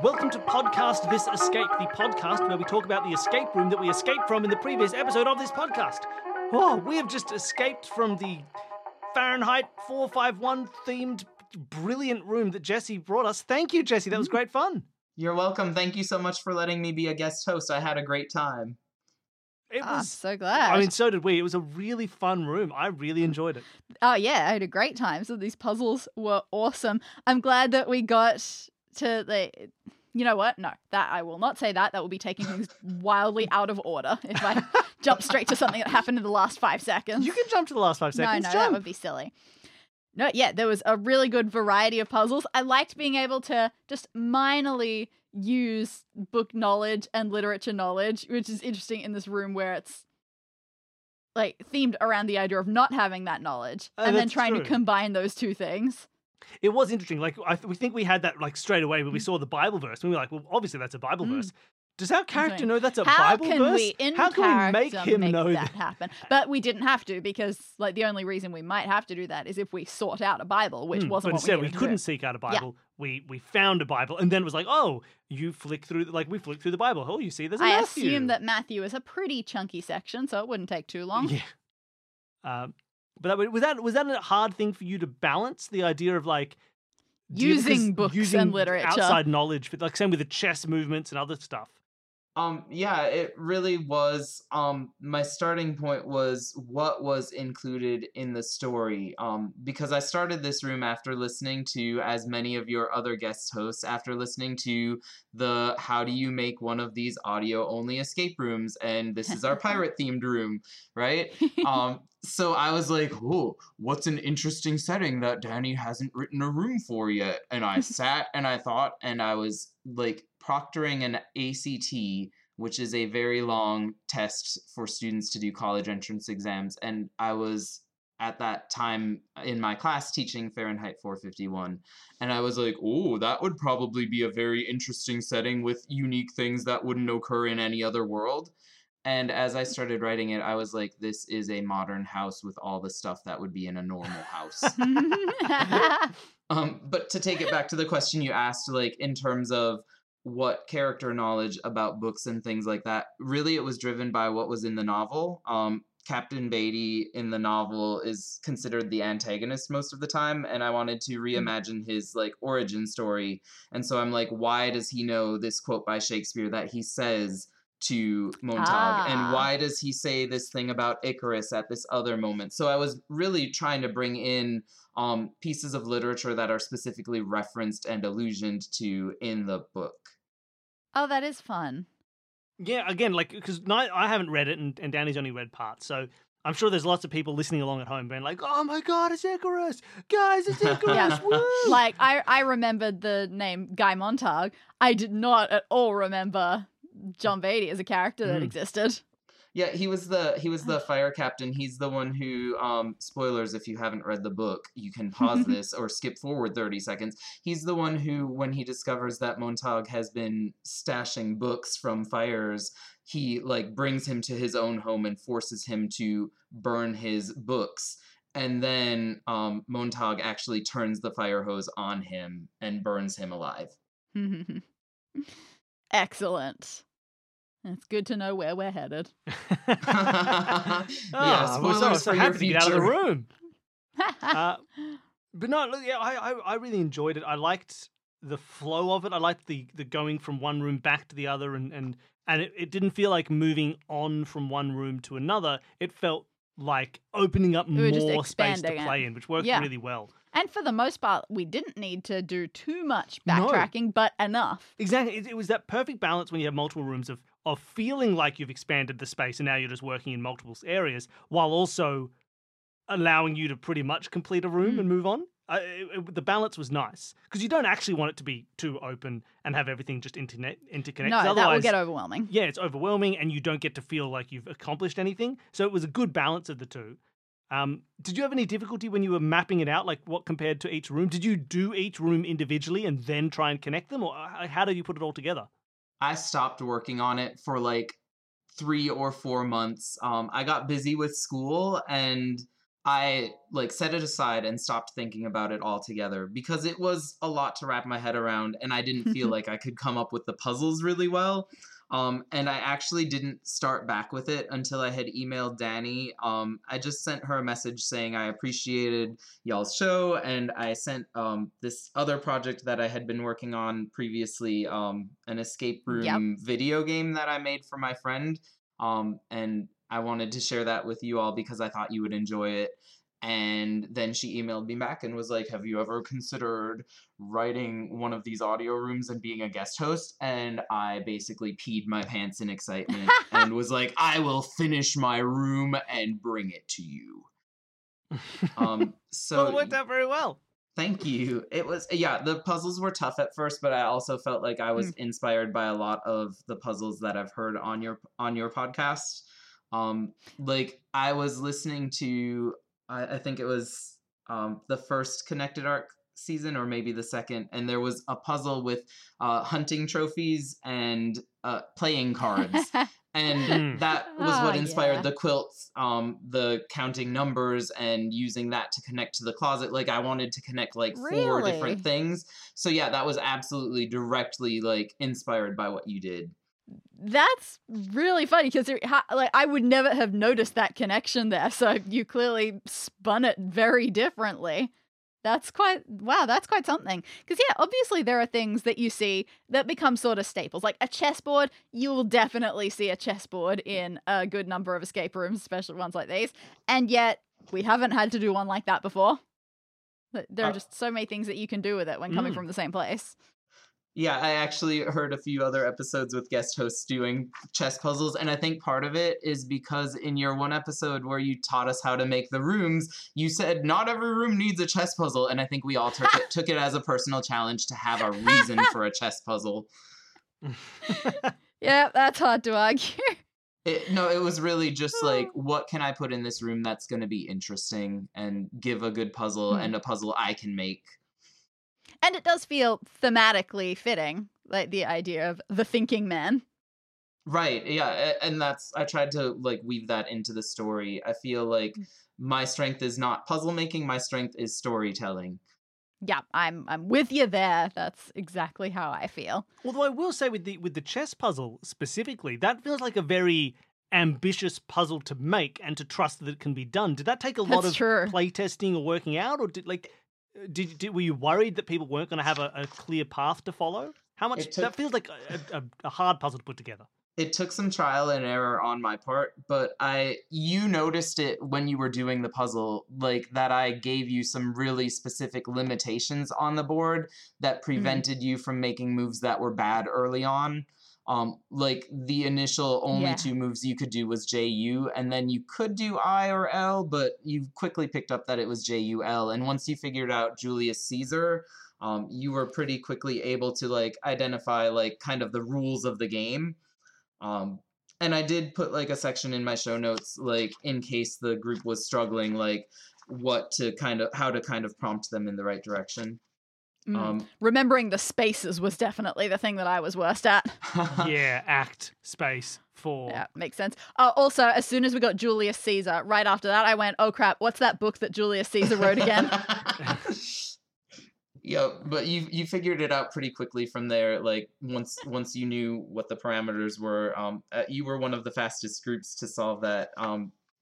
Welcome to Podcast This Escape, the podcast where we talk about the escape room that we escaped from in the previous episode of this podcast. Oh, we have just escaped from the Fahrenheit 451 themed brilliant room that Jesse brought us. Thank you, Jesse. That was great fun. You're welcome. Thank you so much for letting me be a guest host. I had a great time. I'm so glad. I mean, so did we. It was a really fun room. I really enjoyed it. Oh, yeah. I had a great time. So these puzzles were awesome. I'm glad that we got to the... You know what? No, that I will not say that. That will be taking things wildly out of order if I jump straight to something that happened in the last 5 seconds. You can jump to the last 5 seconds. No, that would be silly. No, yeah, there was a really good variety of puzzles. I liked being able to just minorly use book knowledge and literature knowledge, which is interesting in this room where it's like themed around the idea of not having that knowledge and then trying to combine those two things. It was interesting. Like, we think we had that like straight away when we saw the Bible verse. We were like, well, obviously that's a Bible verse. Does our character know that's a Bible verse? How can we make him know that happen? But we didn't have to, because like the only reason we might have to do that is if we sought out a Bible, which wasn't what we did. But instead we couldn't seek out a Bible. Yeah. We found a Bible, and then it was like, oh, you flick through, like we flicked through the Bible. Oh, you see, there's a Matthew. I assume that Matthew is a pretty chunky section, so it wouldn't take too long. Yeah. But was that a hard thing for you to balance, the idea of like using books and literature, outside knowledge, but like same with the chess movements and other stuff? Yeah, it really was. My starting point was what was included in the story. Because I started this room after listening to, as many of your other guest hosts, after listening to the how do you make one of these audio only escape rooms, and this is our pirate themed room, right? So I was like, oh, what's an interesting setting that Danny hasn't written a room for yet? And I sat and I thought, and I was like proctoring an ACT, which is a very long test for students to do college entrance exams. And I was at that time in my class teaching Fahrenheit 451. And I was like, oh, that would probably be a very interesting setting with unique things that wouldn't occur in any other world. And as I started writing it, I was like, this is a modern house with all the stuff that would be in a normal house. But to take it back to the question you asked, like in terms of what character knowledge about books and things like that, really it was driven by what was in the novel. Captain Beatty in the novel is considered the antagonist most of the time, and I wanted to reimagine his like origin story. And so I'm like, why does he know this quote by Shakespeare that he says to Montag, and why does he say this thing about Icarus at this other moment? So I was really trying to bring in pieces of literature that are specifically referenced and allusioned to in the book. Oh, that is fun. Yeah, again, like, because I haven't read it, and Danny's only read parts, so I'm sure there's lots of people listening along at home being like, oh my god, it's Icarus! Guys, it's Icarus! Yeah. Woo! Like, I remembered the name Guy Montag. I did not at all remember John Beatty as a character that existed. Yeah, he was the fire captain. He's the one who, spoilers if you haven't read the book, you can pause this or skip forward 30 seconds. He's the one who, when he discovers that Montag has been stashing books from fires, he like brings him to his own home and forces him to burn his books. And then Montag actually turns the fire hose on him and burns him alive. Excellent. It's good to know where we're headed. We're so happy to get out of the room. But no, look, yeah, I really enjoyed it. I liked the flow of it. I liked the going from one room back to the other, and it didn't feel like moving on from one room to another. It felt like opening up more space to play in, which worked really well. And for the most part, we didn't need to do too much backtracking, but enough. Exactly. It was that perfect balance when you have multiple rooms of feeling like you've expanded the space and now you're just working in multiple areas, while also allowing you to pretty much complete a room and move on. The balance was nice, because you don't actually want it to be too open and have everything just interconnected. No, otherwise, that will get overwhelming. Yeah, it's overwhelming, and you don't get to feel like you've accomplished anything. So it was a good balance of the two. Did you have any difficulty when you were mapping it out, like what compared to each room? Did you do each room individually and then try and connect them, or how did you put it all together? I stopped working on it for like 3 or 4 months. I got busy with school, and I like set it aside and stopped thinking about it altogether because it was a lot to wrap my head around and I didn't feel like I could come up with the puzzles really well. And I actually didn't start back with it until I had emailed Danny. I just sent her a message saying I appreciated y'all's show, and I sent this other project that I had been working on previously, an escape room video game that I made for my friend. And I wanted to share that with you all because I thought you would enjoy it. And then she emailed me back and was like, have you ever considered writing one of these audio rooms and being a guest host? And I basically peed my pants in excitement and was like, I will finish my room and bring it to you. So it worked out very well. Thank you. It was, the puzzles were tough at first, but I also felt like I was inspired by a lot of the puzzles that I've heard on your podcast. I was listening to... I think it was the first Connected Arc season, or maybe the second, and there was a puzzle with hunting trophies and playing cards, and that was what inspired the quilts, the counting numbers, and using that to connect to the closet. Like I wanted to connect four different things. So yeah, that was absolutely directly inspired by what you did. That's really funny because I would never have noticed that connection there. So you clearly spun it very differently. That's quite something. Because obviously there are things that you see that become sort of staples. Like a chessboard, you'll definitely see a chessboard in a good number of escape rooms, especially ones like these. And yet we haven't had to do one like that before. There are just so many things that you can do with it when coming from the same place. Yeah, I actually heard a few other episodes with guest hosts doing chess puzzles, and I think part of it is because in your one episode where you taught us how to make the rooms, you said not every room needs a chess puzzle, and I think we all took it as a personal challenge to have a reason for a chess puzzle. Yeah, that's hard to argue. It was really just what can I put in this room that's going to be interesting and give a good puzzle and a puzzle I can make. And it does feel thematically fitting, the idea of the thinking man. Right, yeah, and I tried to, weave that into the story. I feel like my strength is not puzzle making, my strength is storytelling. Yeah, I'm with you there. That's exactly how I feel. Although I will say with the chess puzzle specifically, that feels like a very ambitious puzzle to make and to trust that it can be done. Did that take a lot of playtesting or working out, or were you worried that people weren't going to have a clear path to follow? That feels like a hard puzzle to put together. It took some trial and error on my part, but you noticed it when you were doing the puzzle, that I gave you some really specific limitations on the board that prevented you from making moves that were bad early on. The initial only two moves you could do was JU, and then you could do I or L, but you quickly picked up that it was JUL. And once you figured out Julius Caesar, you were pretty quickly able to identify kind of the rules of the game. And I did put a section in my show notes, in case the group was struggling, how to kind of prompt them in the right direction. Remembering the spaces was definitely the thing that I was worst at. Yeah, ACT, space, 4. Yeah, makes sense. Also, as soon as we got Julius Caesar, right after that, I went, oh crap, what's that book that Julius Caesar wrote again? Yeah, but you figured it out pretty quickly from there. Once you knew what the parameters were, you were one of the fastest groups to solve that.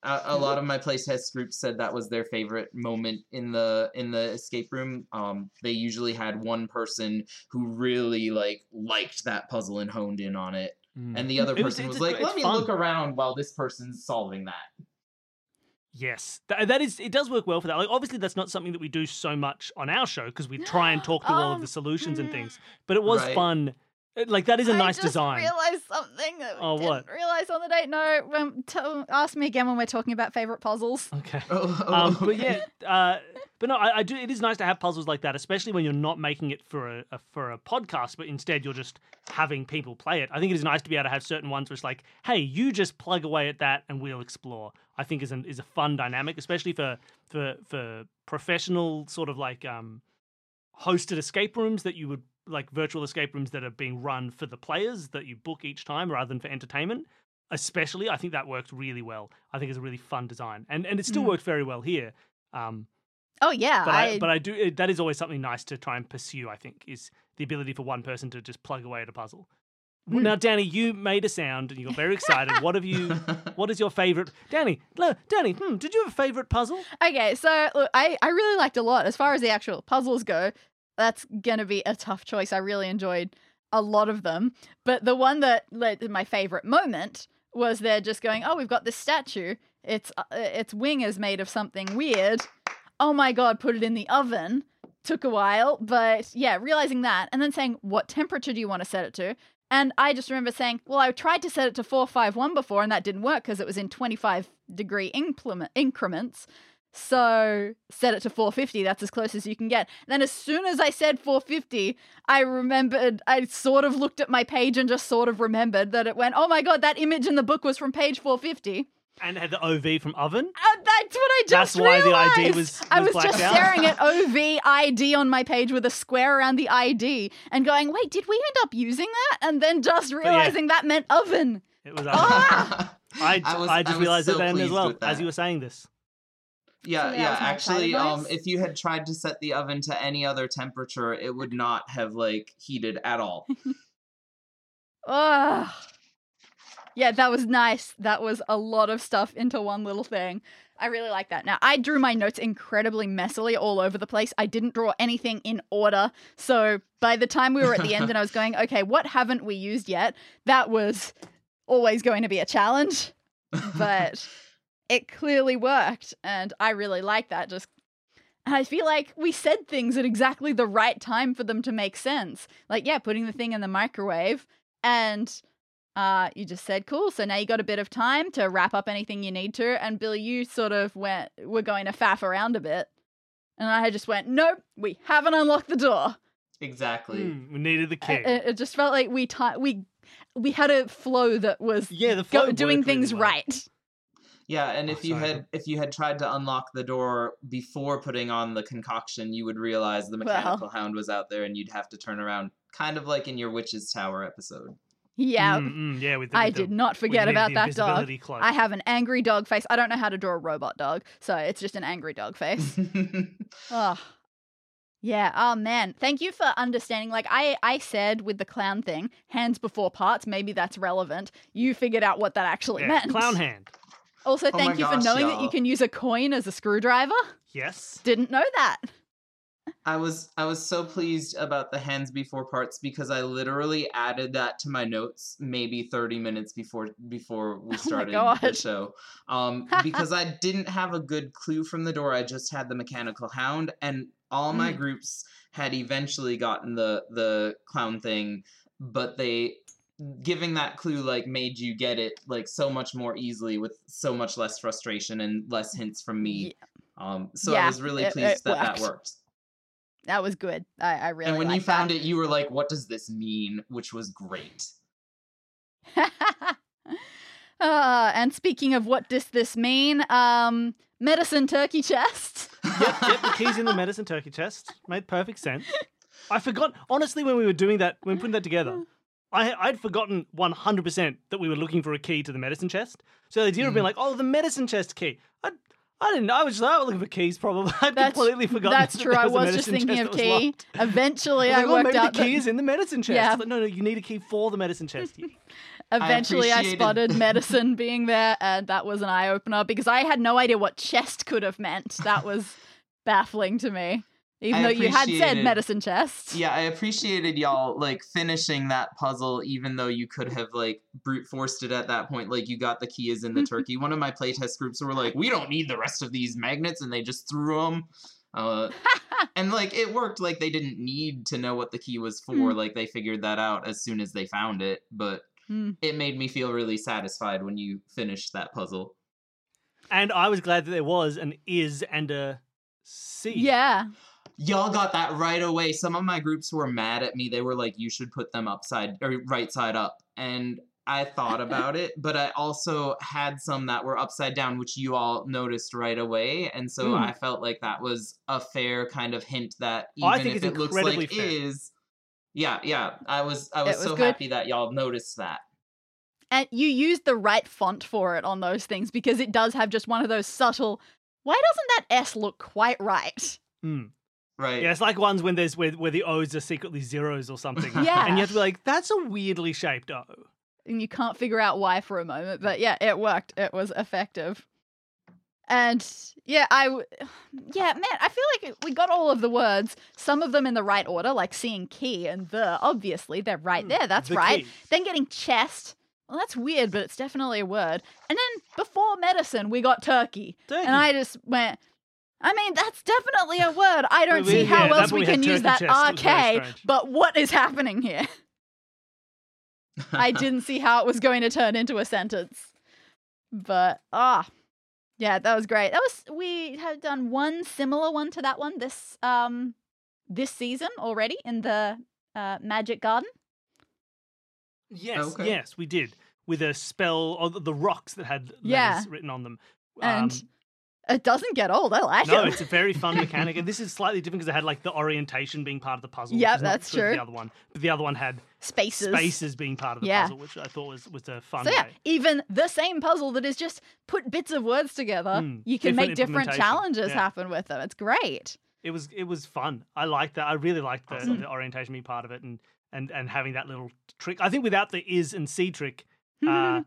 A lot of my playtest groups said that was their favorite moment in the escape room. They usually had one person who really liked that puzzle and honed in on it, and the other person was "Let me look around while this person's solving that." Yes, that is. It does work well for that. Obviously, that's not something that we do so much on our show because we try and talk through all of the solutions and things. But it was fun. That is a nice design. I just realized something that we didn't realize on the date. No, ask me again when we're talking about favorite puzzles. Okay. I do. It is nice to have puzzles like that, especially when you're not making it for a podcast, but instead you're just having people play it. I think it is nice to be able to have certain ones where it's hey, you just plug away at that and we'll explore. I think is a fun dynamic, especially for professional sort of hosted escape rooms that you would. Virtual escape rooms that are being run for the players that you book each time rather than for entertainment. especially, I think that worked really well. I think it's a really fun design, and it still worked very well here. Oh yeah, but I do. That is always something nice to try and pursue, I think, is the ability for one person to just plug away at a puzzle. Mm. Now, Danny, you made a sound and you got very excited. What is your favorite? Danny, did you have a favorite puzzle? Okay, so look, I really liked a lot. As far as the actual puzzles go, that's going to be a tough choice. I really enjoyed a lot of them. But the one that led to my favorite moment was they're just going, oh, we've got this statue. Its wing is made of something weird. Oh my God, put it in the oven. Took a while, but yeah, realizing that and then saying, what temperature do you want to set it to? And I just remember saying, well, I tried to set it to 451 before and that didn't work because it was in 25-degree increments. So set it to 450. That's as close as you can get. And then as soon as I said 450, I remembered, I sort of looked at my page and just sort of remembered that it went, oh my God, that image in the book was from page 450. And had the OV from oven? That's what I just realized. That's why the ID was I was just staring at OV ID on my page with a square around the ID and going, wait, did we end up using that? And then just realizing that meant oven. It was oven. Ah! I just realized so it then as well, as you were saying this. Yeah. Actually, if you had tried to set the oven to any other temperature, it would not have, heated at all. Ugh. Yeah, that was nice. That was a lot of stuff into one little thing. I really like that. Now, I drew my notes incredibly messily all over the place. I didn't draw anything in order. So by the time we were at the end and I was going, okay, what haven't we used yet? That was always going to be a challenge. But it clearly worked. And I really like that. And I feel like we said things at exactly the right time for them to make sense. Putting the thing in the microwave and... you just said, cool, so now you got a bit of time to wrap up anything you need to. And Bill, you sort of we're going to faff around a bit. And I just went, nope, we haven't unlocked the door. Exactly. We needed the key. It just felt like we had a flow that was doing things really well. Right. Yeah, and if you had tried to unlock the door before putting on the concoction, you would realize the mechanical hound was out there and you'd have to turn around, kind of like in your Witch's Tower episode. Yeah, did not forget about that dog. Cloak. I have an angry dog face. I don't know how to draw a robot dog, so it's just an angry dog face. Oh man, thank you for understanding. I said with the clown thing, hands before parts. Maybe that's relevant. You figured out what that actually meant. Clown hand. Also, thank you for knowing that you can use a coin as a screwdriver. Yes, didn't know that. I was so pleased about the hands before parts because I literally added that to my notes maybe 30 minutes before we started the show. Because I didn't have a good clue from the door. I just had the mechanical hound and all my groups had eventually gotten the clown thing, but they giving that clue made you get it so much more easily with so much less frustration and less hints from me. I was really pleased that worked. That was good. I really liked it. And when you found it, you were like, what does this mean? Which was great. And speaking of what does this mean, medicine turkey chest. Yep, the key's in the medicine turkey chest. Made perfect sense. I forgot, honestly, when we were doing that, when putting that together, I'd forgotten 100% that we were looking for a key to the medicine chest. So the idea of being like, oh, the medicine chest key. I didn't know. I was looking for keys, probably. I completely forgotten. That's true. I was just thinking of key. Eventually, I worked out the key is in the medicine chest. Yeah. No, you need a key for the medicine chest. Eventually, I spotted medicine being there, and that was an eye-opener because I had no idea what chest could have meant. That was baffling to me, even though you had said medicine chest. Yeah, I appreciated y'all, finishing that puzzle, even though you could have, brute forced it at that point. You got the key is in the turkey. One of my playtest groups were we don't need the rest of these magnets, and they just threw them. And, it worked. They didn't need to know what the key was for. They figured that out as soon as they found it. But it made me feel really satisfied when you finished that puzzle. And I was glad that there was an is and a C. Yeah. Y'all got that right away. Some of my groups were mad at me. They were like, you should put them upside or right side up. And I thought about it, but I also had some that were upside down, which you all noticed right away. And so I felt like that was a fair kind of hint that even if it looks like fair. Is. Yeah. I was so good. Happy that y'all noticed that. And you use the right font for it on those things, because it does have just one of those subtle, why doesn't that S look quite right? Mm. Right. Yeah, it's like ones when there's where the O's are secretly zeros or something. Yeah. And you have to be like, that's a weirdly shaped O. And you can't figure out why for a moment. But yeah, it worked. It was effective. And yeah, man, I feel like we got all of the words, some of them in the right order, like seeing key and the, obviously, they're right there. That's the right. Key. Then getting chest. Well, that's weird, but it's definitely a word. And then before medicine, we got turkey. And I just went, I mean, that's definitely a word. I don't see how else we can use that RK, but what is happening here? I didn't see how it was going to turn into a sentence. But, yeah, that was great. We have done one similar one to that one this season already in the Magic Garden. Yes, yes, we did. With a spell, or the rocks that had letters written on them. And it doesn't get old. I like it. No, it's a very fun mechanic. And this is slightly different because it had like the orientation being part of the puzzle. Yeah, that's true. The other one. But the other one had spaces being part of the puzzle, which I thought was a fun way. Even the same puzzle that is just put bits of words together, you can make different challenges happen with them. It's great. It was fun. I liked that. I really liked the orientation being part of it and having that little trick. I think without the is and see trick, I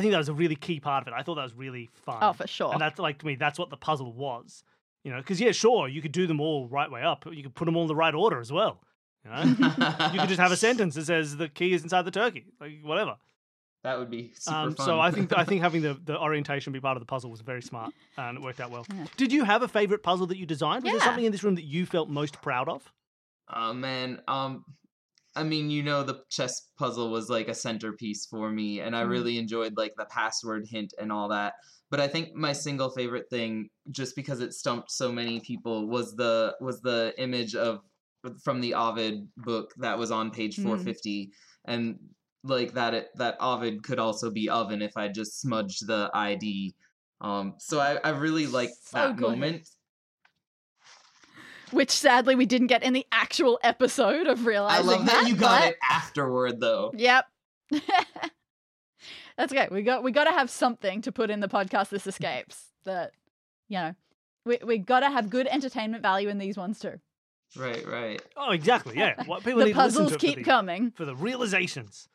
think that was a really key part of it. I thought that was really fun. Oh, for sure. And that's like, to me, that's what the puzzle was. You know, because sure, you could do them all right way up. You could put them all in the right order as well. You know, you could just have a sentence that says the key is inside the turkey, like whatever. That would be super fun. So I think having the orientation be part of the puzzle was very smart, and it worked out well. Yeah. Did you have a favorite puzzle that you designed? Was there something in this room that you felt most proud of? Oh man. I mean, you know, the chess puzzle was like a centerpiece for me, and I really enjoyed like the password hint and all that. But I think my single favorite thing, just because it stumped so many people, was the image from the Ovid book that was on page 450, and like that Ovid could also be oven if I just smudged the ID. So I really liked that moment. Which, sadly, we didn't get in the actual episode of realizing that. I love that you got it afterward, though. Yep. That's okay. We got to have something to put in the podcast This Escapes. That, you know, we got to have good entertainment value in these ones, too. Right, right. Oh, exactly, yeah. What people the need puzzles to keep coming. For the realizations.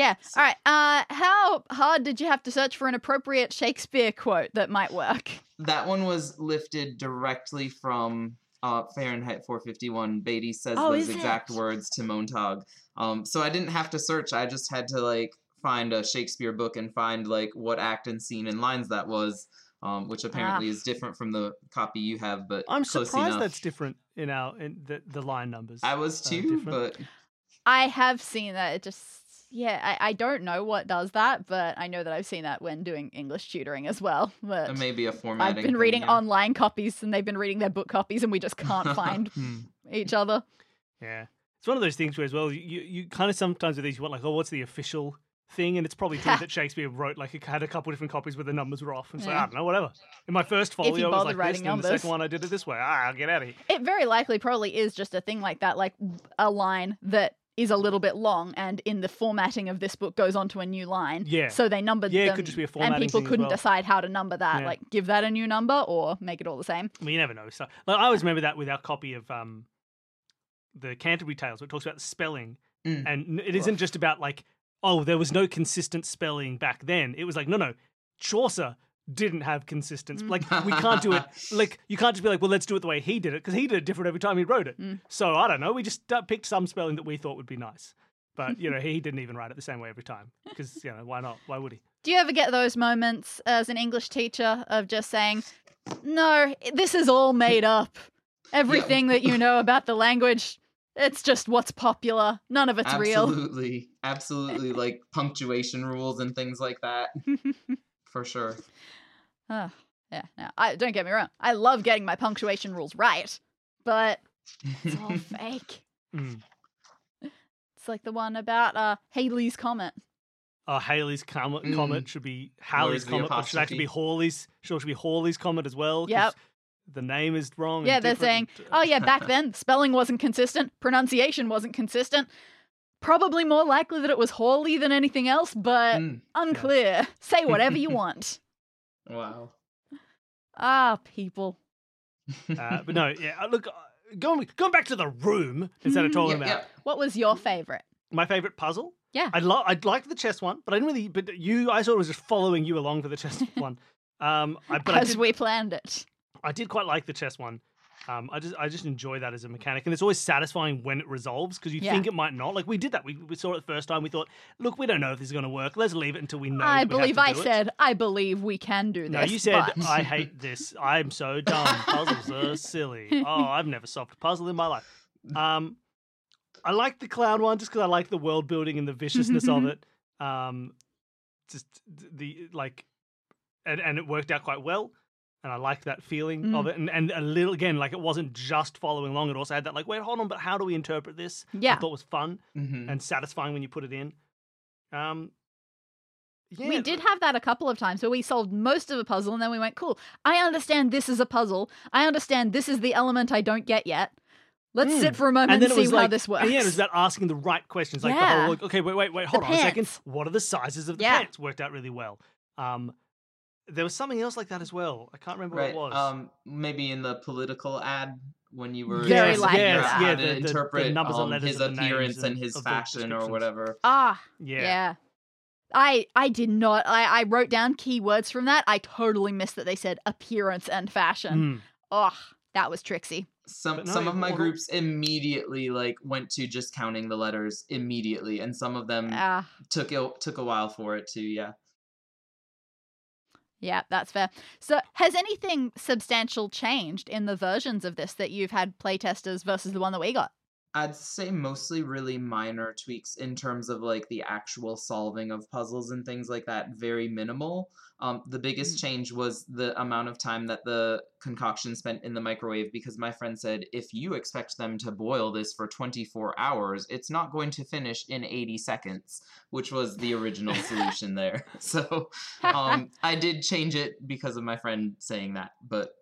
Yeah. All right. How hard did you have to search for an appropriate Shakespeare quote that might work? That one was lifted directly from Fahrenheit 451. Beatty says those exact words to Montag. So I didn't have to search. I just had to like find a Shakespeare book and find like what act and scene and lines that was, which apparently is different from the copy you have. But I'm surprised that's different in the line numbers. I was too, but I have seen that. It just. Yeah, I don't know what does that, but I know that I've seen that when doing English tutoring as well. But maybe a formatting. I've been reading online copies, and they've been reading their book copies, and we just can't find each other. Yeah, it's one of those things where, as well, you kind of sometimes with these you want like, what's the official thing? And it's probably true that Shakespeare wrote like he had a couple different copies where the numbers were off, and so I don't know, whatever. In my first folio, it was like this, and the second one I did it this way. I'll get out of here. It very likely probably is just a thing like that, like a line that. Is a little bit long, and in the formatting of this book goes on to a new line. Yeah. So they numbered them, it could just be a formatting and people couldn't decide how to number that. Yeah. Like, give that a new number or make it all the same. Well, you never know. So, like, I always remember that with our copy of the Canterbury Tales, where it talks about the spelling. Mm. And it isn't just about, like, there was no consistent spelling back then. It was like, no, Chaucer didn't have consistency. Like, we can't do it. Like, you can't just be like, well, let's do it the way he did it, because he did it different every time he wrote it. Mm. So I don't know. We just picked some spelling that we thought would be nice. But, you know, he didn't even write it the same way every time, because, you know, why not? Why would he? Do you ever get those moments as an English teacher of just saying, no, this is all made up. Everything that you know about the language, it's just what's popular. None of it's real. Absolutely. Absolutely. Like, punctuation rules and things like that. For sure. Yeah. No, don't get me wrong. I love getting my punctuation rules right, but it's all fake. Mm. It's like the one about Halley's Comet. Halley's Comet should be Halley's Comet, but should actually be Hawley's. Should be Hawley's Comet as well. Yep. The name is wrong. Yeah, they're saying, back then spelling wasn't consistent, pronunciation wasn't consistent. Probably more likely that it was Hawley than anything else, but unclear. Yeah. Say whatever you want. Wow. Ah, people. But no, yeah, look, going back to the room instead of talking about. What was your favourite? My favourite puzzle? Yeah. I'd liked the chess one, but I didn't really, but you, I sort of was just following you along for the chess one. We planned it. I did quite like the chess one. I just enjoy that as a mechanic, and it's always satisfying when it resolves because you think it might not. Like we did that, we saw it the first time. We thought, look, we don't know if this is going to work. Let's leave it until we know. I believe we can do this. No, you said I hate this. I'm so dumb. Puzzles are silly. Oh, I've never solved a puzzle in my life. I like the clown one just because I like the world building and the viciousness of it. Just the like, and it worked out quite well. And I liked that feeling of it. And a little, again, like it wasn't just following along. It also had that like, wait, hold on, but how do we interpret this? Yeah. I thought it was fun and satisfying when you put it in. Yeah. We did have that a couple of times where we solved most of a puzzle and then we went, cool, I understand this is a puzzle. I understand this is the element I don't get yet. Let's sit for a moment and see how like, this works. And yeah, it was that asking the right questions. Like the whole, like, okay, wait, hold on a second. What are the sizes of the pants? Worked out really well. There was something else like that as well. I can't remember what it was. Maybe in the political ad when you were trying to interpret his appearance and his fashion or whatever. I did not. I wrote down keywords from that. I totally missed that they said appearance and fashion. That was tricksy. Some of my groups immediately like went to just counting the letters immediately, and some of them took a while for it to Yeah, that's fair. So has anything substantial changed in the versions of this that you've had playtesters versus the one that we got? I'd say mostly really minor tweaks in terms of like the actual solving of puzzles and things like that. Very minimal. The biggest change was the amount of time that the concoction spent in the microwave, because my friend said, if you expect them to boil this for 24 hours, it's not going to finish in 80 seconds, which was the original solution there. So I did change it because of my friend saying that. But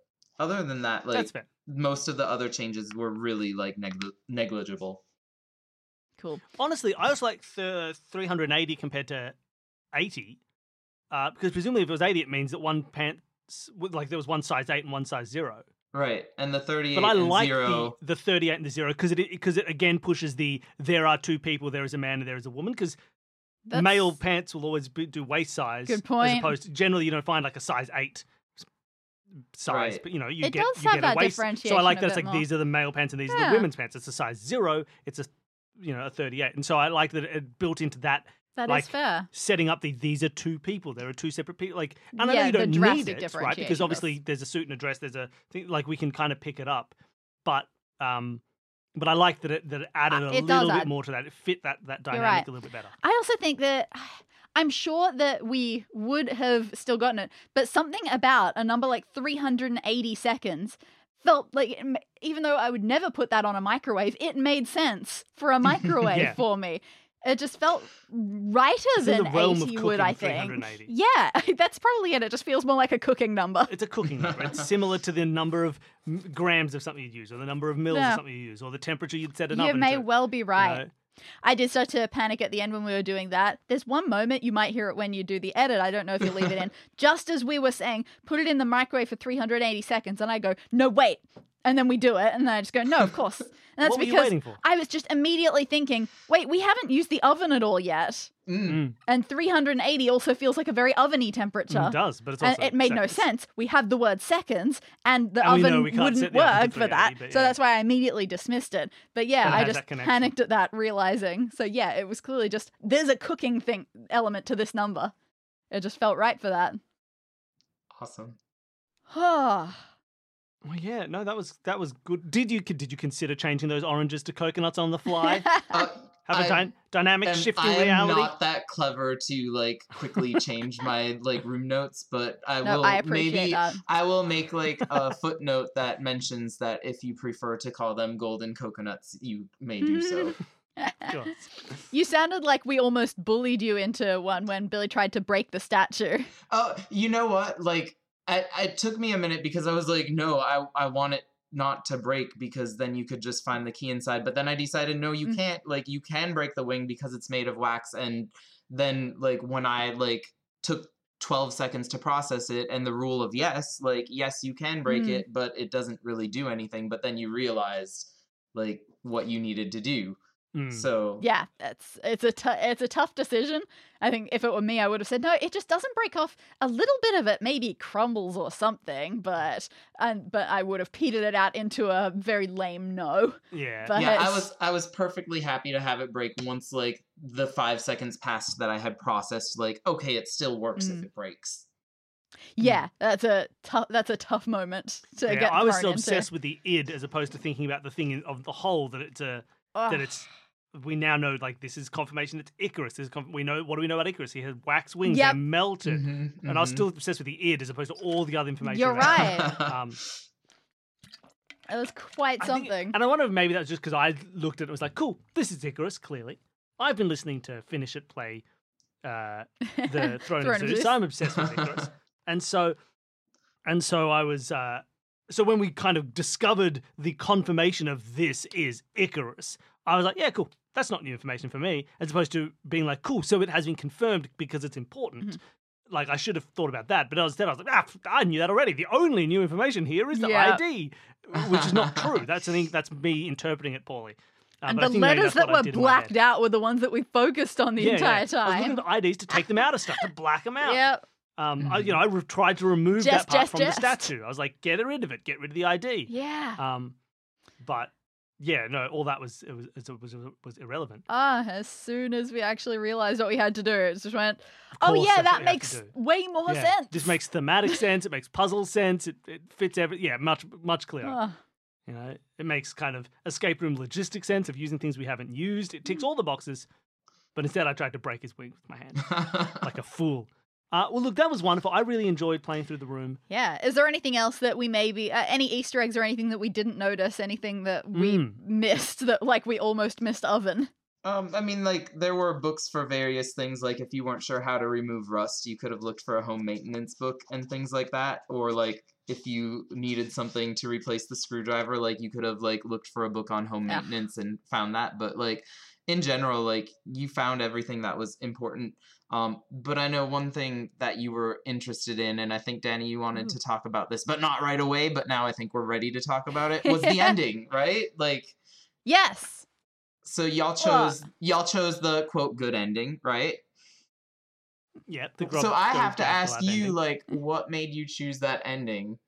other than that, like... That's fair. Most of the other changes were really like negligible. Cool. Honestly, I was like 380 compared to 80, because presumably if it was 80, it means that one pants like there was one size 8 and one size 0. Right, and the 38 and 0. But I like the 38 and the 0 because it again pushes the there are two people, there is a man and there is a woman, because male pants will always do waist size. Good point. As opposed to generally you don't find like a size 8. Size, right. But you know, you get a waist. So I like that it's like more. These are the male pants and these are the women's pants. It's a size 0. It's a 38, and so I like that it built into that. That like, is fair. Setting up these are two people. There are two separate people. Like, and I know you don't need it, right? Because obviously there's a suit and a dress. There's a thing like we can kind of pick it up, but I like that it added a little bit more to that. It fit that dynamic a little bit better. I also think that. I'm sure that we would have still gotten it, but something about a number like 380 seconds felt like, even though I would never put that on a microwave, it made sense for a microwave for me. It just felt righter than 80 would, I think. Yeah, that's probably it. It just feels more like a cooking number. It's a cooking number. It's similar to the number of grams of something you'd use, or the number of mils of something you use, or the temperature you'd set it up. You may well be right. You know, I did start to panic at the end when we were doing that. There's one moment, you might hear it when you do the edit, I don't know if you'll leave it in, just as we were saying, put it in the microwave for 380 seconds, and I go, no, wait. And then we do it, and then I just go, no, of course. And that's what were you waiting for? I was just immediately thinking, wait, we haven't used the oven at all yet. And 380 also feels like a very oveny temperature. It does, but it's also and it made seconds. No sense. We have the word seconds, and the and oven wouldn't work for that, so that's why I immediately dismissed it. But yeah, I just panicked at that, realizing. So yeah, it was clearly just there's a cooking thing element to this number. It just felt right for that. Awesome. Huh. Well, yeah, no, that was good. Did you consider changing those oranges to coconuts on the fly? Have a dynamic shift in reality. I'm not that clever to like quickly change my like room notes, but I appreciate that. I will make like a footnote that mentions that if you prefer to call them golden coconuts, you may do so. You sounded like we almost bullied you into one when Billy tried to break the statue. Oh, you know what? Like, it took me a minute because I was like, no, I want it not to break because then you could just find the key inside. But then I decided, no, you can't. Like, you can break the wing because it's made of wax. And then, like, when I, like, took 12 seconds to process it and the rule of yes, like, yes, you can break it, but it doesn't really do anything. But then you realize, like, what you needed to do. So yeah, it's a tough decision. I think if it were me, I would have said, no, it just doesn't break off. A little bit of it maybe crumbles or something, but I would have petered it out into a very lame no. Yeah. But yeah, I was perfectly happy to have it break once, like, the 5 seconds passed that I had processed, like, okay, it still works if it breaks. Yeah, that's a tough moment to get. I was so obsessed with the id as opposed to thinking about the thing of the whole that it's a. That it's, we now know, like, this is confirmation it's Icarus. What do we know about Icarus? He had wax wings. Yep. They melted. And I was still obsessed with the id as opposed to all the other information. You're right. It was quite something. And I wonder if maybe that was just because I looked at it and was like, cool, this is Icarus, clearly. I've been listening to Finish It play the Throne of Zeus. So I'm obsessed with Icarus. And so I was... So when we kind of discovered the confirmation of this is Icarus, I was like, yeah, cool. That's not new information for me. As opposed to being like, cool, so it has been confirmed because it's important. Like, I should have thought about that. But instead I was like, I knew that already. The only new information here is the ID, which is not true. That's me interpreting it poorly. And the letters that were blacked out were the ones that we focused on the entire time. I was looking at the IDs to take them out of stuff, to black them out. Yep. I tried to remove that part from the statue. I was like, get rid of it. Get rid of the ID. Yeah. But yeah, no, all that was irrelevant. As soon as we actually realized what we had to do, it just went, that makes way more sense. It just makes thematic sense. It makes puzzle sense. It fits everything. Yeah, much clearer. You know, it makes kind of escape room logistic sense of using things we haven't used. It ticks all the boxes. But instead I tried to break his wing with my hand like a fool. Well, look, that was wonderful. I really enjoyed playing through the room. Yeah. Is there anything else that we maybe, any Easter eggs or anything that we didn't notice, anything that we missed, that, like, we almost missed Oven? I mean, like, there were books for various things. Like, if you weren't sure how to remove rust, you could have looked for a home maintenance book and things like that. Or, like, if you needed something to replace the screwdriver, like, you could have, like, looked for a book on home maintenance and found that. But, like, in general, like, you found everything that was important. But I know one thing that you were interested in, and I think, Danny, you wanted to talk about this, but not right away, but now I think we're ready to talk about it, was the ending, right? Like, yes. So y'all chose the, quote, good ending, right? Yeah. So I have to ask you, ending. Like, what made you choose that ending?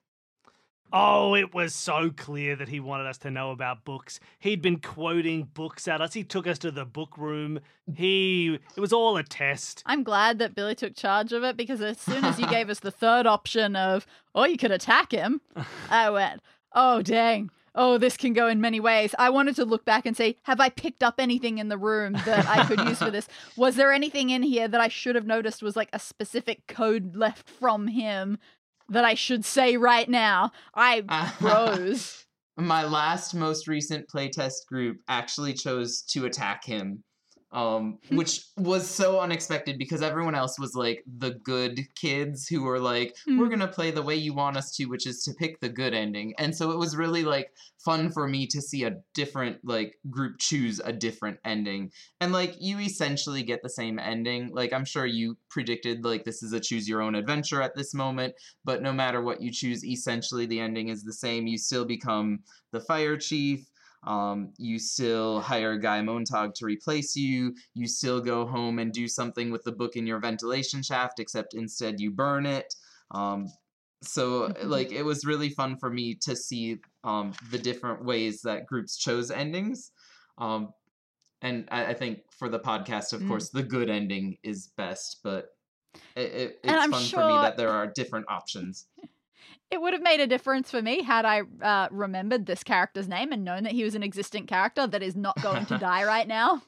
Oh, it was so clear that he wanted us to know about books. He'd been quoting books at us. He took us to the book room. It was all a test. I'm glad that Billy took charge of it, because as soon as you gave us the third option of, oh, you could attack him, I went, oh, dang. Oh, this can go in many ways. I wanted to look back and say, have I picked up anything in the room that I could use for this? Was there anything in here that I should have noticed was like a specific code left from him that I should say right now? I froze. My last most recent playtest group actually chose to attack him, which was so unexpected because everyone else was like the good kids who were like, we're going to play the way you want us to, which is to pick the good ending. And so it was really like fun for me to see a different like group choose a different ending. And like you essentially get the same ending. Like I'm sure you predicted like this is a choose your own adventure at this moment, but no matter what you choose, essentially the ending is the same. You still become the fire chief. You still hire Guy Montag to replace you. You still go home and do something with the book in your ventilation shaft, except instead you burn it. So like it was really fun for me to see the different ways that groups chose endings. And I think for the podcast, of course, the good ending is best, but it's fun for me that there are different options. It would have made a difference for me had I remembered this character's name and known that he was an existent character that is not going to die right now.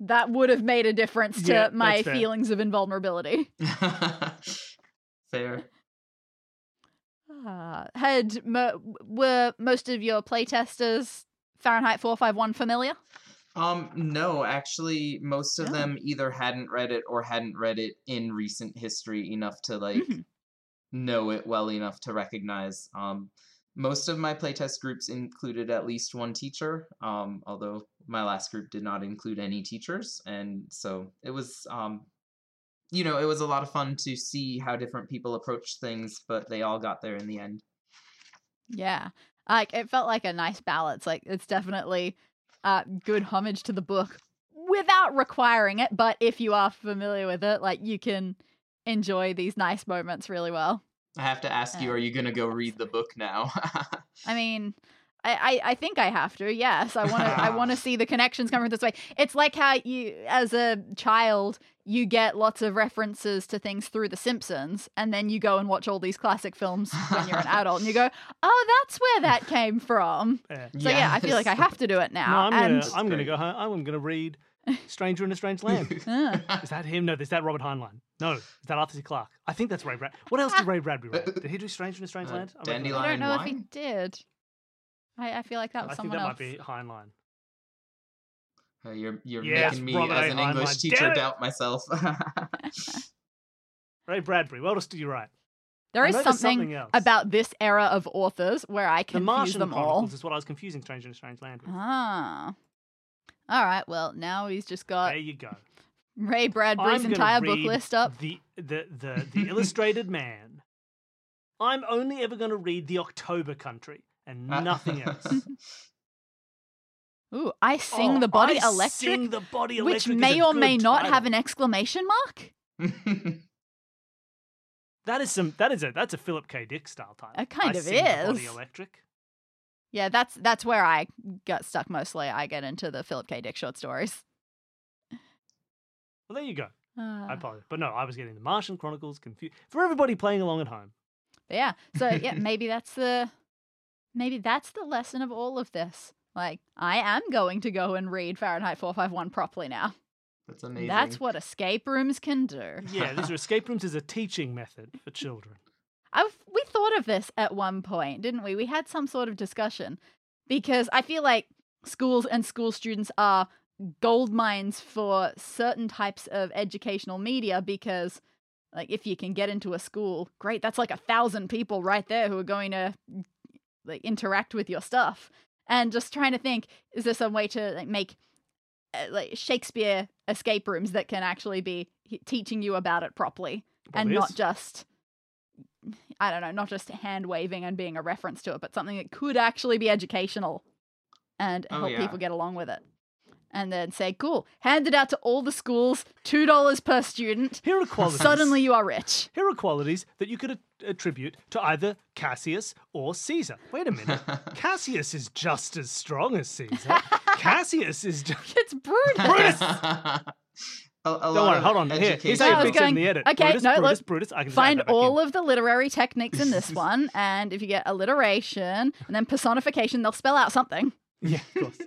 That would have made a difference to my feelings of invulnerability. Fair. Were most of your playtesters Fahrenheit 451 familiar? No, actually, most of them either hadn't read it or hadn't read it in recent history enough to like... know it well enough to recognize Most of my playtest groups included at least one teacher, although my last group did not include any teachers. And so it was, it was a lot of fun to see how different people approach things, but they all got there in the end. Yeah. Like, it felt like a nice balance. Like, it's definitely good homage to the book without requiring it. But if you are familiar with it, like, you can enjoy these nice moments really well. I have to ask you, are you going to go read the book now? I mean, I think I have to. Yes, I want to see the connections coming this way. It's like how you, as a child, you get lots of references to things through The Simpsons, and then you go and watch all these classic films when you're an adult, and you go, "Oh, that's where that came from." Yeah. So yeah, I feel like I have to do it now. No, I'm going to go home. I'm going to read Stranger in a Strange Land. Is that him? No, is that Robert Heinlein? No, is that Arthur C. Clarke? I think that's Ray Bradbury. What else did Ray Bradbury write? Did he do Stranger in a Strange Land? I don't know if he did. I feel like that was someone else. I think that might be Heinlein. You're making me, as an English teacher, doubt myself. Ray Bradbury, what else did you write? There is something about this era of authors where I confuse them all. The Martian Chronicles is what I was confusing Stranger in a Strange Land with. Ah. All right, well, now he's just got... There you go. Ray Bradbury's entire book list up. The Illustrated Man. I'm only ever going to read The October Country and nothing else. Ooh, Sing the Body Electric, which may or may not have an exclamation mark. That's a Philip K. Dick style title. It kind of is. The Body Electric. Yeah, that's where I got stuck mostly. I get into the Philip K. Dick short stories. Well, there you go. I apologize. But no, I was getting The Martian Chronicles confused. For everybody playing along at home. Yeah. So yeah, maybe that's the lesson of all of this. Like, I am going to go and read Fahrenheit 451 properly now. That's amazing. That's what escape rooms can do. Yeah, these are escape rooms as a teaching method for children. We thought of this at one point, didn't we? We had some sort of discussion because I feel like schools and school students are gold mines for certain types of educational media because, like, if you can get into a school, great, that's like 1,000 people right there who are going to, like, interact with your stuff. And just trying to think, is there some way to, like, make Shakespeare escape rooms that can actually be teaching you about it properly and not just, I don't know, not just hand waving and being a reference to it, but something that could actually be educational and help people get along with it. And then say, cool, hand it out to all the schools, $2 per student. Here are qualities. Suddenly you are rich. Here are qualities that you could attribute to either Cassius or Caesar. Wait a minute. Cassius is just as strong as Caesar. Cassius is just... It's Brutus. Don't worry, hold on. Here, here's how you fix it in the edit. Okay, Brutus. I can find all of the literary techniques in this one, and if you get alliteration and then personification, they'll spell out something. Yeah, of course.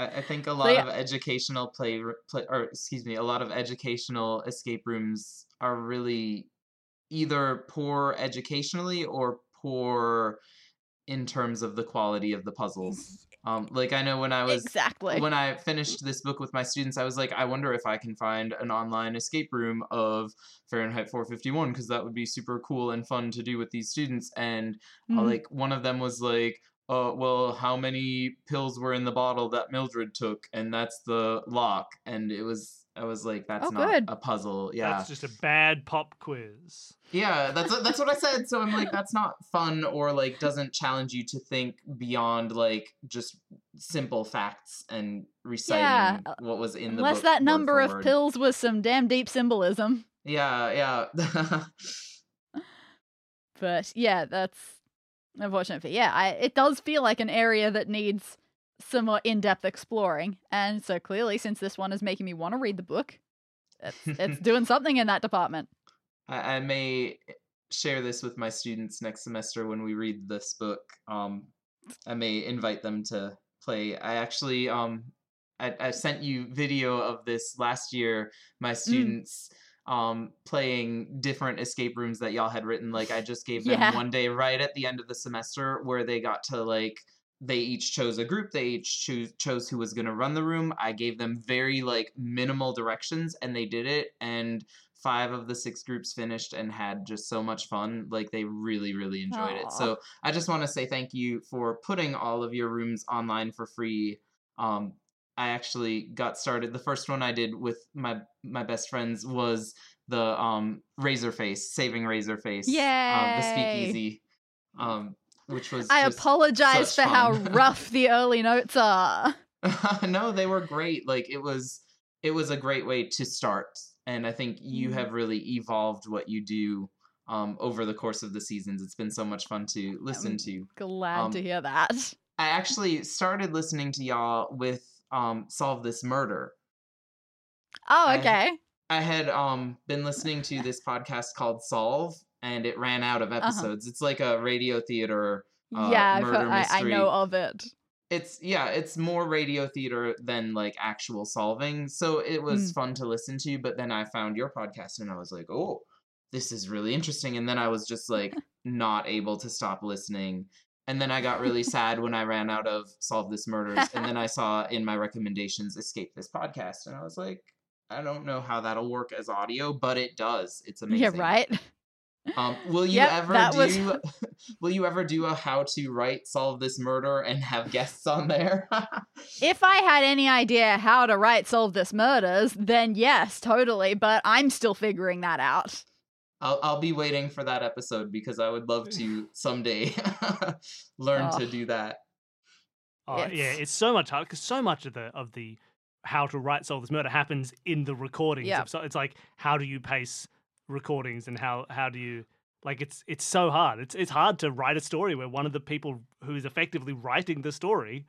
I think a lot of educational a lot of educational escape rooms are really either poor educationally or poor in terms of the quality of the puzzles. I know when I was when I finished this book with my students, I was like, I wonder if I can find an online escape room of Fahrenheit 451 because that would be super cool and fun to do with these students. And one of them was like, well, how many pills were in the bottle that Mildred took? And that's the lock. And I was like, that's not a puzzle. Yeah. That's just a bad pop quiz. Yeah, that's what I said. So I'm like, that's not fun or like doesn't challenge you to think beyond like just simple facts and reciting what was in the book. Unless that number of pills was some damn deep symbolism. Yeah. But yeah, that's... Unfortunate, but yeah, it does feel like an area that needs some more in-depth exploring. And so clearly, since this one is making me want to read the book, it's doing something in that department. I may share this with my students next semester when we read this book. I may invite them to play. I actually, I sent you video of this last year, my students... playing different escape rooms that y'all had written. Like, I just gave them one day right at the end of the semester where they got to, like, they each chose a group. They each chose who was going to run the room. I gave them very, like, minimal directions, and they did it. And 5 of the 6 groups finished and had just so much fun. Like, they really, really enjoyed it. So I just want to say thank you for putting all of your rooms online for free. I actually got started. The first one I did with my best friends was the Razorface, Saving Razorface. Yeah. The Speakeasy. Which was I apologize for how rough the early notes are. No, they were great. Like, it was a great way to start. And I think you have really evolved what you do over the course of the seasons. It's been so much fun to listen to. Glad to hear that. I actually started listening to y'all with Solve This Murder. Oh, okay. I had been listening to this podcast called Solve, and it ran out of episodes. It's like a radio theater murder mystery. I know of it. It's more radio theater than like actual solving. So it was fun to listen to, but then I found your podcast and I was like, oh, this is really interesting. And then I was just like not able to stop listening. And then I got really sad when I ran out of Solve This Murders. And then I saw in my recommendations, Escape This Podcast. And I was like, I don't know how that'll work as audio, but it does. It's amazing. Yeah, right. Will you ever do a how to write Solve This Murder and have guests on there? If I had any idea how to write Solve This Murders, then yes, totally. But I'm still figuring that out. I'll be waiting for that episode because I would love to someday learn to do that. Yeah, it's so much hard because so much of the how to write Solve This Murder happens in the recordings. Yep. So it's like, how do you pace recordings and how do you, like, it's so hard. It's hard to write a story where one of the people who is effectively writing the story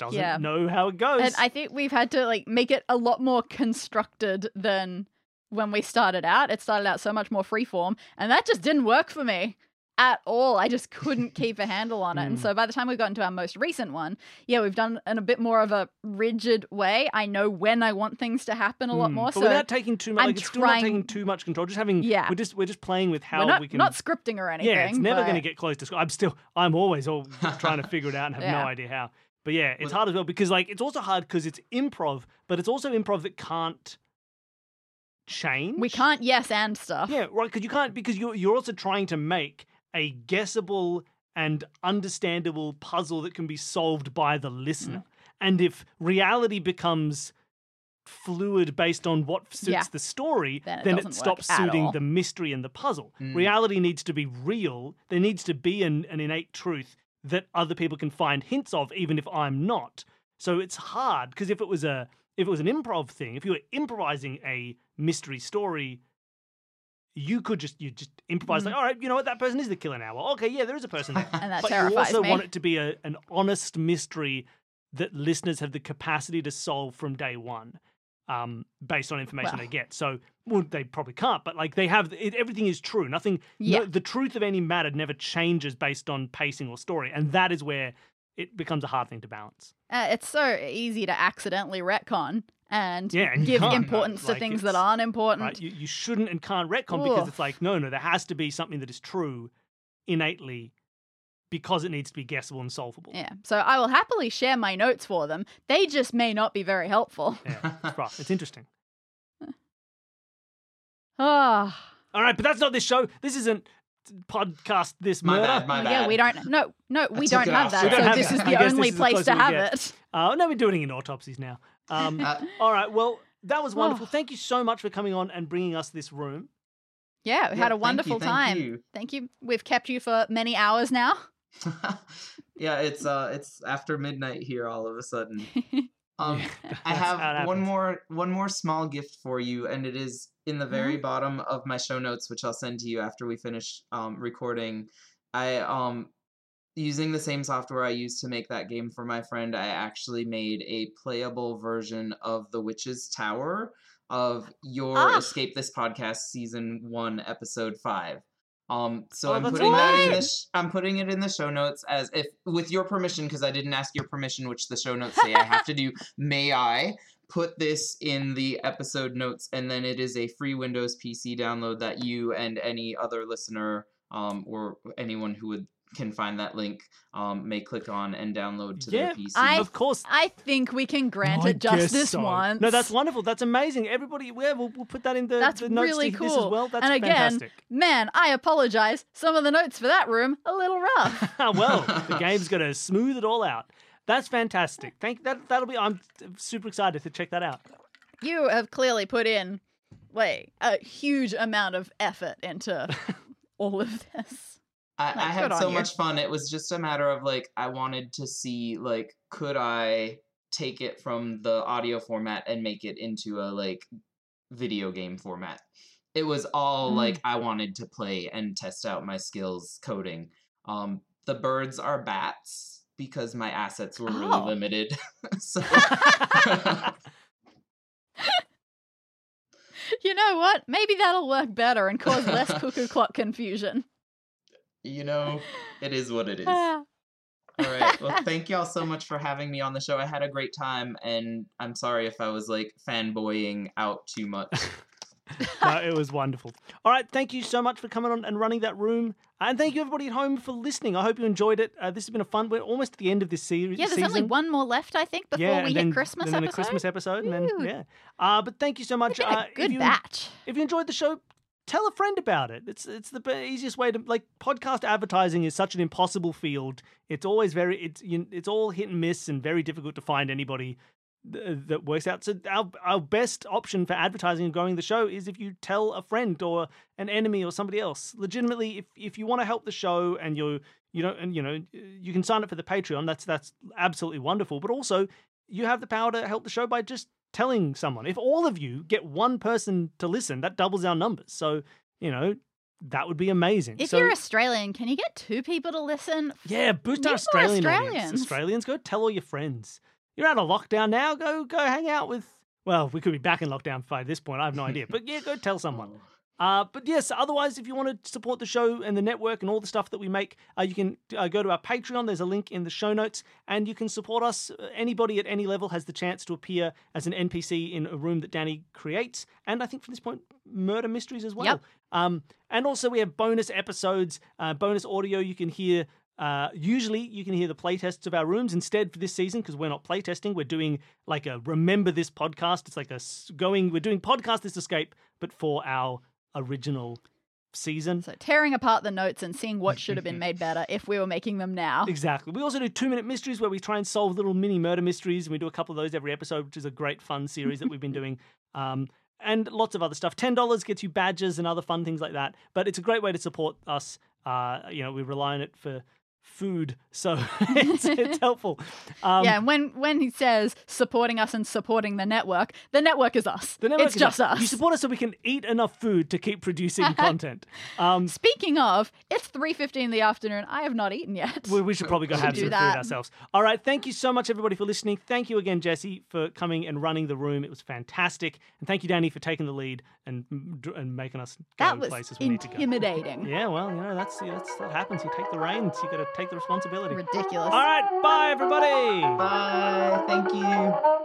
doesn't know how it goes. And I think we've had to like make it a lot more constructed than when we started out. It started out so much more freeform, and that just didn't work for me at all. I just couldn't keep a handle on it. And so by the time we got into our most recent one, we've done in a bit more of a rigid way. I know when I want things to happen a lot more. But so without taking too much, not taking too much control. Just having, we're just playing with how we can. Not scripting or anything. Yeah, it's never going to get close to. I'm always all trying to figure it out and have no idea how. But yeah, it's hard as well because like it's also hard because it's improv, but it's also improv that can't change. We can't yes and stuff. Yeah, right. Because you can't because you're also trying to make a guessable and understandable puzzle that can be solved by the listener. And if reality becomes fluid based on what suits the story, then it stops suiting the mystery and the puzzle. Reality needs to be real. There needs to be an innate truth that other people can find hints of, even if I'm not. So it's hard, because if it was an improv thing, if you were improvising a mystery story, you could just improvise, like, all right, you know what, that person is the killer now. Well, okay, yeah, there is a person there. And that but terrifies me. But you also want it to be an honest mystery that listeners have the capacity to solve from day one, based on information they get. So, they probably can't, but like they have, everything is true. Nothing, the truth of any matter never changes based on pacing or story. And that is where it becomes a hard thing to balance. It's so easy to accidentally retcon. And give importance to things that aren't important. Right, you shouldn't and can't retcon because it's like, no, there has to be something that is true innately because it needs to be guessable and solvable. Yeah, so I will happily share my notes for them. They just may not be very helpful. Yeah, it's rough. It's interesting. All right, but that's not this show. This isn't podcast this murder. My bad. Yeah, we don't. No, we don't have that. So this is the only place to have it. No, we're doing it in autopsies now. All right, well, that was wonderful. Thank you so much for coming on and bringing us this room. Yeah, we had a wonderful time. Thank you. We've kept you for many hours now. Yeah, it's after midnight here all of a sudden. I have one more small gift for you, and it is in the very bottom of my show notes, which I'll send to you after we finish recording. Using the same software I used to make that game for my friend, I actually made a playable version of the Witch's Tower of your Escape This Podcast Season 1, Episode 5. So I'm putting that in I'm putting it in the show notes as if, with your permission, because I didn't ask your permission, which the show notes say I have to do. May I put this in the episode notes? And then it is a free Windows PC download that you and any other listener or anyone who would can find that link, may click on and download to their PC. Of course. I think we can grant it just this once. No, that's wonderful. That's amazing. Everybody, we'll put that in the notes really to this as well. That's fantastic. And again, man, I apologize. Some of the notes for that room, a little rough. Well, the game's going to smooth it all out. That's fantastic. I'm super excited to check that out. You have clearly put in, a huge amount of effort into all of this. I had so much fun. It was just a matter of, I wanted to see, could I take it from the audio format and make it into a, video game format? It was all, I wanted to play and test out my skills coding. The birds are bats because my assets were really limited. So... You know what? Maybe that'll work better and cause less cuckoo clock confusion. You know, it is what it is. All right. Well, thank y'all so much for having me on the show. I had a great time, and I'm sorry if I was, fanboying out too much. No, it was wonderful. All right. Thank you so much for coming on and running that room. And thank you, everybody at home, for listening. I hope you enjoyed it. This has been a fun... We're almost at the end of this series. Yeah, there's only one more left, I think, before we hit Christmas episode. Yeah, and then a Christmas episode. And then, but thank you so much. Good batch. If you enjoyed the show... Tell a friend about it. It's the easiest way to podcast advertising is such an impossible field. It's always it's all hit and miss and very difficult to find anybody that works out. So our best option for advertising and growing the show is if you tell a friend or an enemy or somebody else. Legitimately, if you want to help the show and you can sign up for the Patreon. That's absolutely wonderful. But also you have the power to help the show by just telling someone. If all of you get one person to listen, that doubles our numbers. So, that would be amazing. If you're Australian, can you get two people to listen? Yeah, boost our Australian audience. Australians, go tell all your friends. You're out of lockdown now. Go hang out with... Well, we could be back in lockdown by this point. I have no idea. But yeah, go tell someone. But yes, otherwise, if you want to support the show and the network and all the stuff that we make, you can go to our Patreon. There's a link in the show notes, and you can support us. Anybody at any level has the chance to appear as an NPC in a room that Danny creates, and I think from this point, murder mysteries as well. Yep. And also, we have bonus episodes, bonus audio. You can hear... usually you can hear the playtests of our rooms instead for this season because we're not playtesting. We're doing a Remember This podcast. It's we're doing Podcast This Escape, but for our original season. So tearing apart the notes and seeing what should have been made better if we were making them now. Exactly. We also do 2-minute mysteries where we try and solve little mini murder mysteries. And we do a couple of those every episode, which is a great fun series that we've been doing. And lots of other stuff. $10 gets you badges and other fun things like that. But it's a great way to support us. We rely on it for food, so it's helpful. And when he says supporting us and supporting the network is us. The network is just us. You support us so we can eat enough food to keep producing content. Speaking of, it's 3:15 in the afternoon. I have not eaten yet. We should probably go have some food ourselves. All right, thank you so much, everybody, for listening. Thank you again, Jesse, for coming and running the room. It was fantastic. And thank you, Danny, for taking the lead and making us go to places we need to go. That was intimidating. Yeah, well, that's what happens. You take the reins. You got to take the responsibility. Ridiculous. All right, bye, everybody. Bye. Thank you.